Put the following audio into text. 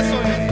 eso es.